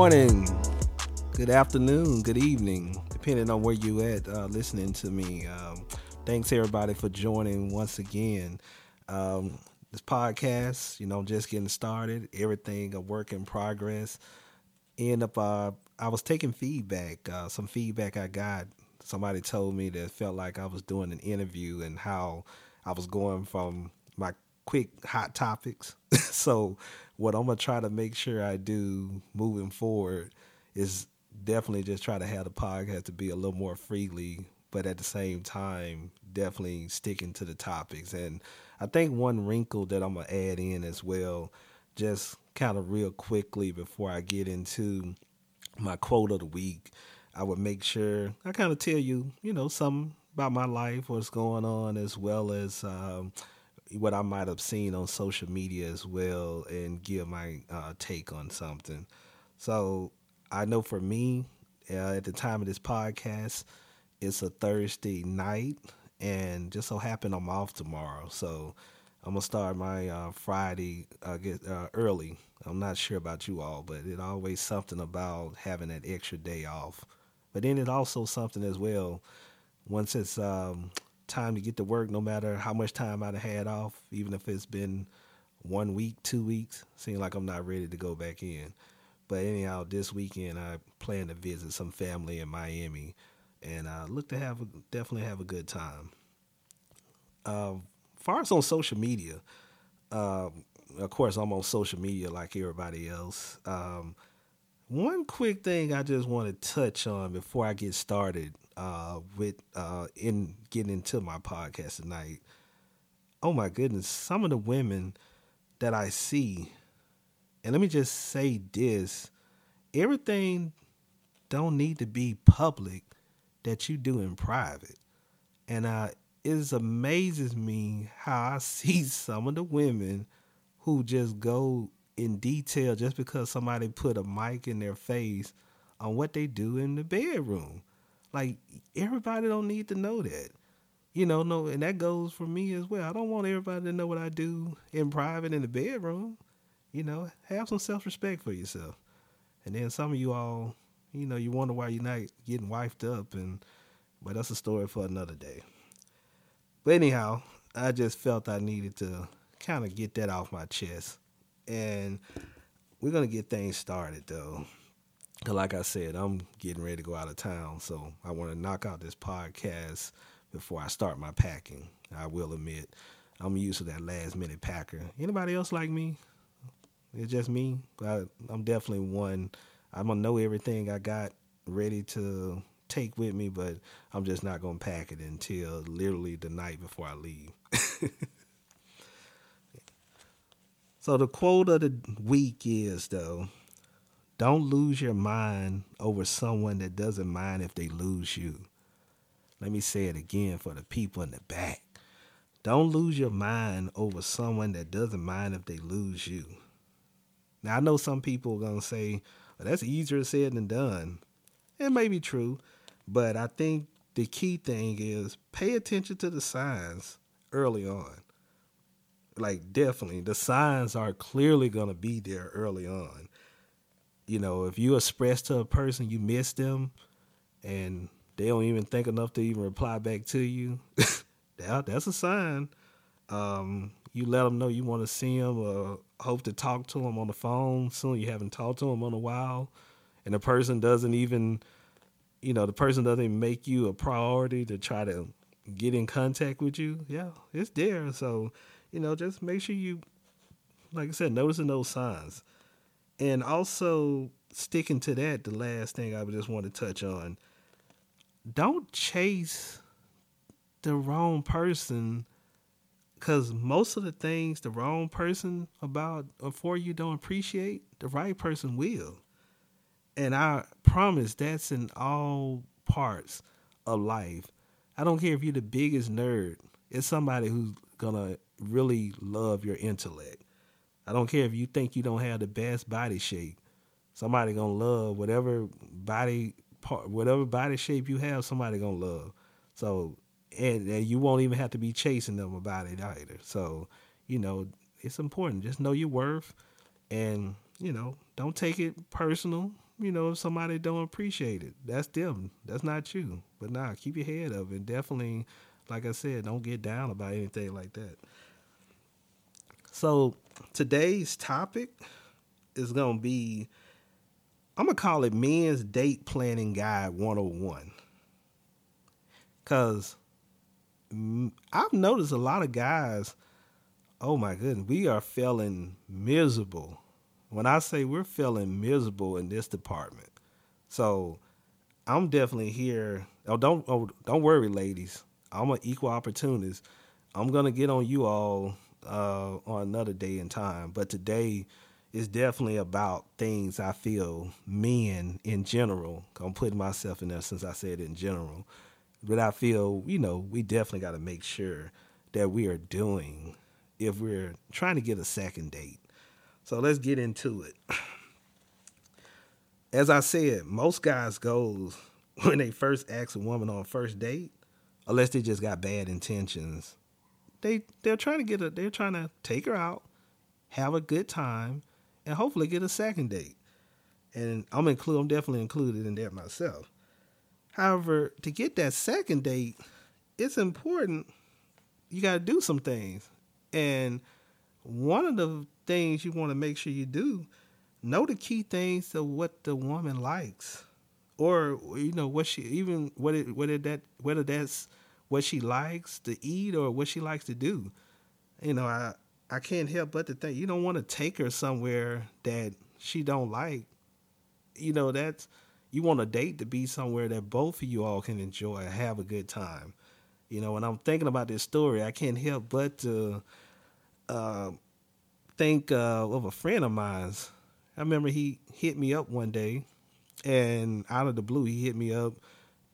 morning, good afternoon, good evening, depending on where you at listening to me. Thanks everybody for joining once again. This podcast, just getting started. Everything a work in progress. I was taking feedback. Some feedback I got. Somebody told me that it felt like I was doing an interview and how I was going from my quick hot topics. So what I'm going to try to make sure I do moving forward is definitely just try to have the podcast to be a little more freely, but at the same time, definitely sticking to the topics. And I think one wrinkle that I'm going to add in as well, just kind of real quickly before I get into my quote of the week, I would make sure I kind of tell you, something about my life, what's going on, as well as what I might have seen on social media as well, and give my take on something. So I know for me, at the time of this podcast, it's a Thursday night, and just so happened I'm off tomorrow. So I'm going to start my Friday early. I'm not sure about you all, but it always something about having that extra day off. But then it also something as well, once it's time to get to work, no matter how much time I'd had off, even if it's been 1 week, 2 weeks, seems like I'm not ready to go back in. But anyhow, this weekend I plan to visit some family in Miami, and I look to definitely have a good time. Far as on social media, of course, I'm on social media like everybody else. One quick thing I just want to touch on before I get started in getting into my podcast tonight. Oh my goodness, some of the women that I see, and let me just say this, everything don't need to be public that you do in private. And it amazes me how I see some of the women who just go in detail just because somebody put a mic in their face on what they do in the bedroom. Like, everybody don't need to know that. No, and that goes for me as well. I don't want everybody to know what I do in private in the bedroom. Have some self-respect for yourself. And then some of you all, you wonder why you're not getting wifed up, but that's a story for another day. But anyhow, I just felt I needed to kind of get that off my chest. And we're going to get things started, though. Because like I said, I'm getting ready to go out of town, so I want to knock out this podcast before I start my packing. I will admit, I'm used to that last-minute packer. Anybody else like me? It's just me. But I'm definitely one. I'm going to know everything I got ready to take with me, but I'm just not going to pack it until literally the night before I leave. So the quote of the week is, though, don't lose your mind over someone that doesn't mind if they lose you. Let me say it again for the people in the back. Don't lose your mind over someone that doesn't mind if they lose you. Now, I know some people are going to say, well, that's easier said than done. It may be true, but I think the key thing is pay attention to the signs early on. Like, definitely, the signs are clearly going to be there early on. If you express to a person you miss them and they don't even think enough to even reply back to you, that's a sign. You let them know you want to see them or hope to talk to them on the phone soon. You haven't talked to them in a while, and the person doesn't even make you a priority to try to get in contact with you. Yeah, it's there. So, just make sure you, like I said, noticing those signs. And also, sticking to that, the last thing I just want to touch on, don't chase the wrong person, because most of the things the wrong person about or for you don't appreciate, the right person will. And I promise that's in all parts of life. I don't care if you're the biggest nerd. It's somebody who's going to really love your intellect. I don't care if you think you don't have the best body shape. Somebody gonna love whatever body shape you have. Somebody gonna love. So, and you won't even have to be chasing them about it either. So, it's important. Just know your worth, and don't take it personal. you know, if somebody don't appreciate it, that's them. That's not you. But nah, keep your head up and definitely, like I said, don't get down about anything like that. So today's topic is going to be, I'm going to call it Men's Date Planning Guide 101. Because I've noticed a lot of guys, oh my goodness, we are feeling miserable. When I say we're feeling miserable in this department. So I'm definitely here. Don't worry, ladies. I'm an equal opportunist. I'm going to get on you all on another day and time. But today is definitely about things I feel men in general. I'm putting myself in there since I said in general. But I feel, you know, we definitely got to make sure that we are doing if we're trying to get a second date. So let's get into it. As I said, most guys' goals when they first ask a woman on a first date, unless they just got bad intentions, they're trying to take her out, have a good time, and hopefully get a second date. And I'm definitely included in that myself. However, to get that second date, it's important. You got to do some things. And one of the things you want to make sure you do, know the key things of what the woman likes, or you know what she even whether that's what she likes to eat or what she likes to do. You know, I can't help but to think you don't want to take her somewhere that she don't like. You know, that's you want a date to be somewhere that both of you all can enjoy and have a good time. You know, when I'm thinking about this story, I can't help but to think of a friend of mine's. I remember he hit me up one day, and out of the blue he hit me up,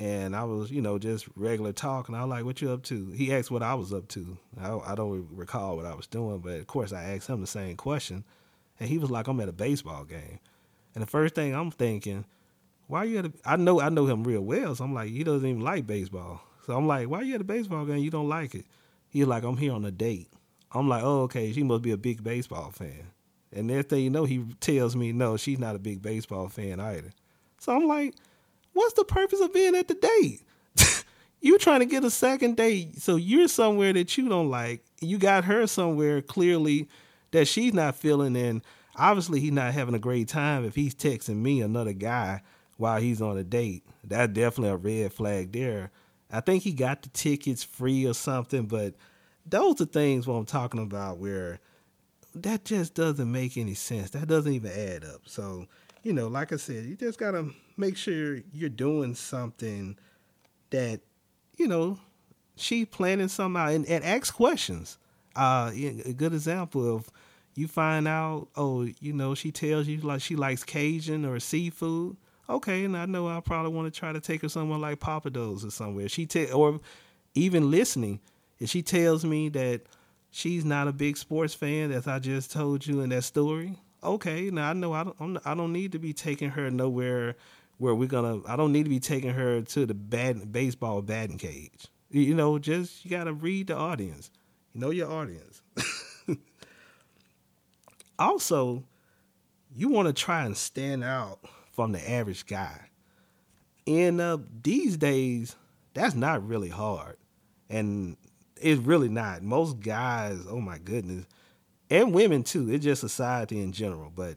and I was, you know, just regular talking. I was like, what you up to? He asked what I was up to. I don't recall what I was doing, but of course I asked him the same question, and he was like, I'm at a baseball game. And the first thing I'm thinking, why are you at a, I know him real well, so I'm like, he doesn't even like baseball. So I'm like, why are you at a baseball game? You don't like it. He's like, I'm here on a date. I'm like, oh, okay, she must be a big baseball fan. And next thing you know, he tells me, no, she's not a big baseball fan either. So I'm like, what's the purpose of being at the date? You're trying to get a second date, so you're somewhere that you don't like. You got her somewhere, clearly, that she's not feeling, and obviously he's not having a great time if he's texting me, another guy, while he's on a date. That's definitely a red flag there. I think he got the tickets free or something, but those are things what I'm talking about where that just doesn't make any sense. That doesn't even add up. So, you know, like I said, you just got to make sure you're doing something that, you know, she's planning something out and ask questions. A good example of you find out, oh, you know, she tells you like she likes Cajun or seafood. Okay, and I know I probably want to try to take her somewhere like Papa Do's or somewhere. Or even listening. If she tells me that she's not a big sports fan, as I just told you in that story, okay, now I know I don't need to be taking her nowhere where I don't need to be taking her to the baseball batting cage. You know, just you got to read the audience. You know your audience. Also, you want to try and stand out from the average guy. And these days, that's not really hard. And it's really not. Most guys, oh my goodness, and women too. It's just society in general. But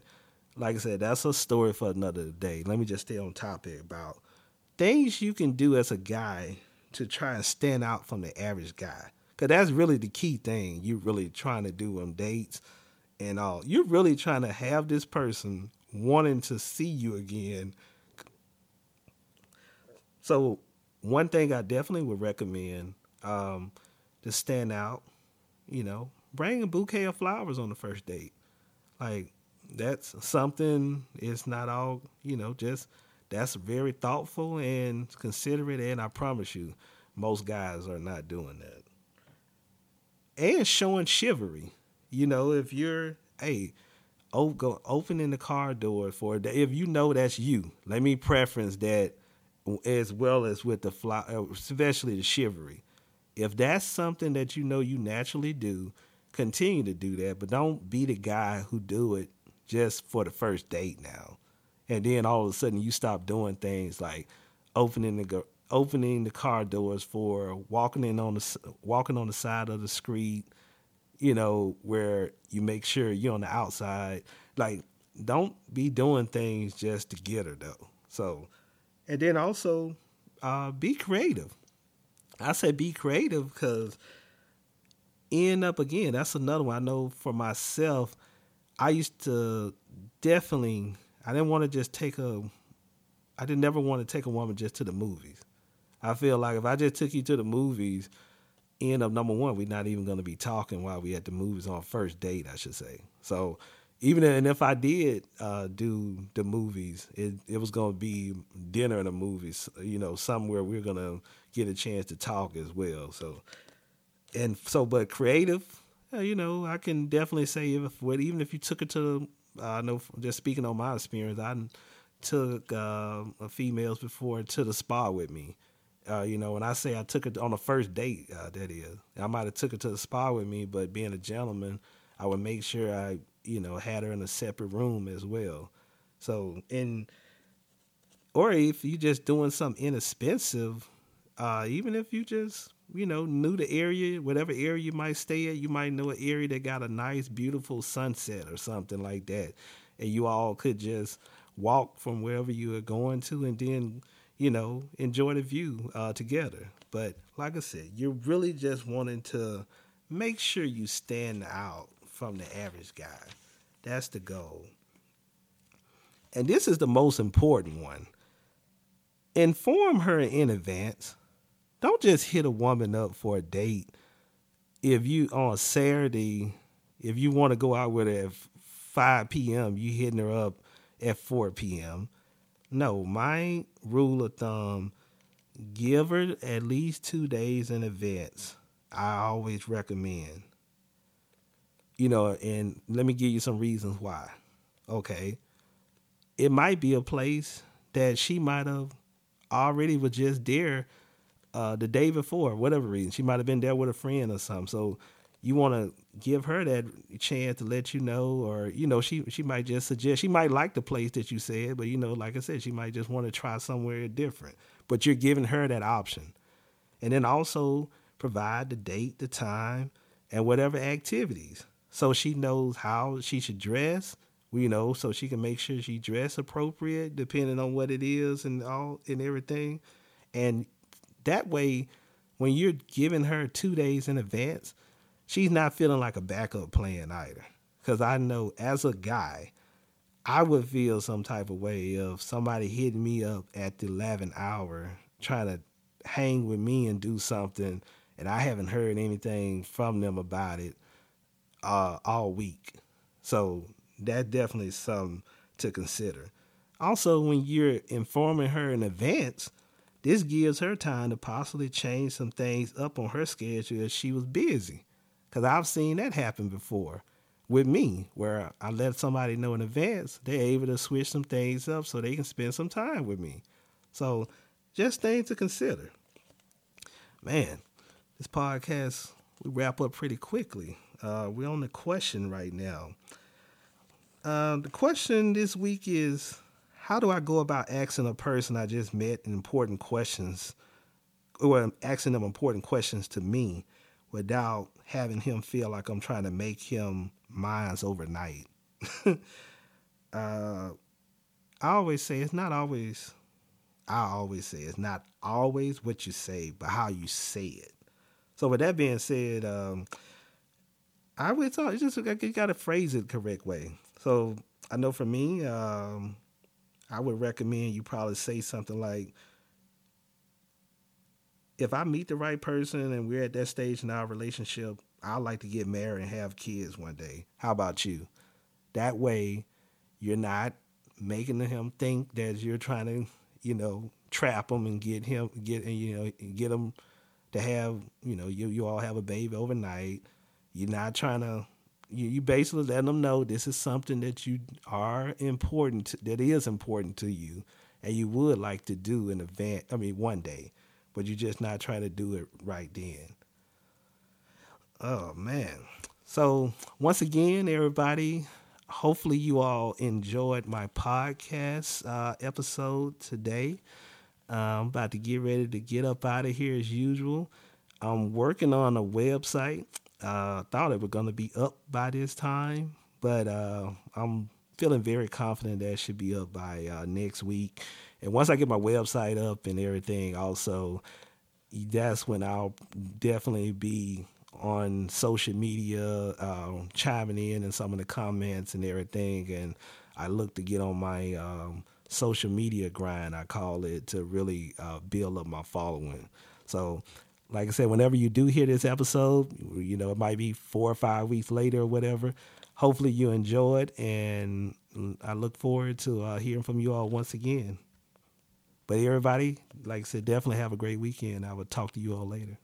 like I said, that's a story for another day. Let me just stay on topic about things you can do as a guy to try and stand out from the average guy. Because that's really the key thing you're really trying to do on dates and all. You're really trying to have this person wanting to see you again. So one thing I definitely would recommend, to stand out, you know, bring a bouquet of flowers on the first date. Like that's something, it's not all, you know, just that's very thoughtful and considerate. And I promise you, most guys are not doing that. And showing chivalry, you know, if you're, hey, opening the car door for a day, if you know that's you, let me preference that as well as with the flower, especially the chivalry. If that's something that you know you naturally do, continue to do that, but don't be the guy who do it just for the first date now. And then all of a sudden you stop doing things like opening the car doors for walking on the side of the street, you know, where you make sure you're on the outside. Like, don't be doing things just to get her though. So, and then also be creative. I said be creative because end up again, that's another one. I know for myself, I used to definitely, I didn't never want to take a woman just to the movies. I feel like if I just took you to the movies, end up, number one, we're not even going to be talking while we at the movies on first date, I should say. So even if I did do the movies, it was going to be dinner and the movies, you know, somewhere we're going to get a chance to talk as well. But creative, you know, I can definitely say even if you took it to the, I know just speaking on my experience, I took females before to the spa with me. You know, when I say I took her on the first date, that is, I might have took her to the spa with me, but being a gentleman, I would make sure I, you know, had her in a separate room as well. So, or if you're just doing something inexpensive, even if you just, you know, knew the area, whatever area you might stay at, you might know an area that got a nice, beautiful sunset or something like that. And you all could just walk from wherever you are going to and then, you know, enjoy the view together. But like I said, you're really just wanting to make sure you stand out from the average guy. That's the goal. And this is the most important one. Inform her in advance. Don't just hit a woman up for a date. If you on Saturday, if you want to go out with her at 5 p.m., you hitting her up at 4 p.m. No, my rule of thumb, give her at least 2 days in advance. I always recommend. You know, and let me give you some reasons why. Okay. It might be a place that she might have already was just there the day before, whatever reason. She might have been there with a friend or something. So you want to give her that chance to let you know, or, you know, she might just suggest, she might like the place that you said, but, you know, like I said, she might just want to try somewhere different. But you're giving her that option. And then also provide the date, the time, and whatever activities. So she knows how she should dress, you know, so she can make sure she dress appropriate depending on what it is and all and everything. And that way, when you're giving her 2 days in advance, she's not feeling like a backup plan either. Because I know as a guy, I would feel some type of way if somebody hitting me up at the 11th hour trying to hang with me and do something, and I haven't heard anything from them about it all week. So that definitely is something to consider. Also, when you're informing her in advance, this gives her time to possibly change some things up on her schedule if she was busy. Because I've seen that happen before with me, where I let somebody know in advance, they're able to switch some things up so they can spend some time with me. So just things to consider. Man, this podcast, we wrap up pretty quickly. We're on the question right now. The question this week is, how do I go about asking a person I just met important questions, or asking them important questions to me, without having him feel like I'm trying to make him mine overnight? I always say it's not always what you say, but how you say it. So with that being said, I would talk, it's just, you got to phrase it the correct way. So I know for me, I would recommend you probably say something like, if I meet the right person and we're at that stage in our relationship, I'd like to get married and have kids one day. How about you? That way, you're not making him think that you're trying to, you know, trap him and get him to have, you know, you all have a baby overnight. You're not trying to, you basically letting them know this is something that you are important, that is important to you, and you would like to do in advance. I mean, one day. But you're just not trying to do it right then. Oh, man. So once again, everybody, Hopefully you all enjoyed my podcast episode today. I'm about to get ready to get up out of here as usual. I'm working on a website. I thought it was going to be up by this time, but I'm feeling very confident that it should be up by next week. And once I get my website up and everything also, that's when I'll definitely be on social media, chiming in some of the comments and everything. And I look to get on my social media grind, I call it, to really build up my following. So like I said, whenever you do hear this episode, you know, it might be 4 or 5 weeks later or whatever. Hopefully you enjoyed, and I look forward to hearing from you all once again. But everybody, like I said, definitely have a great weekend. I will talk to you all later.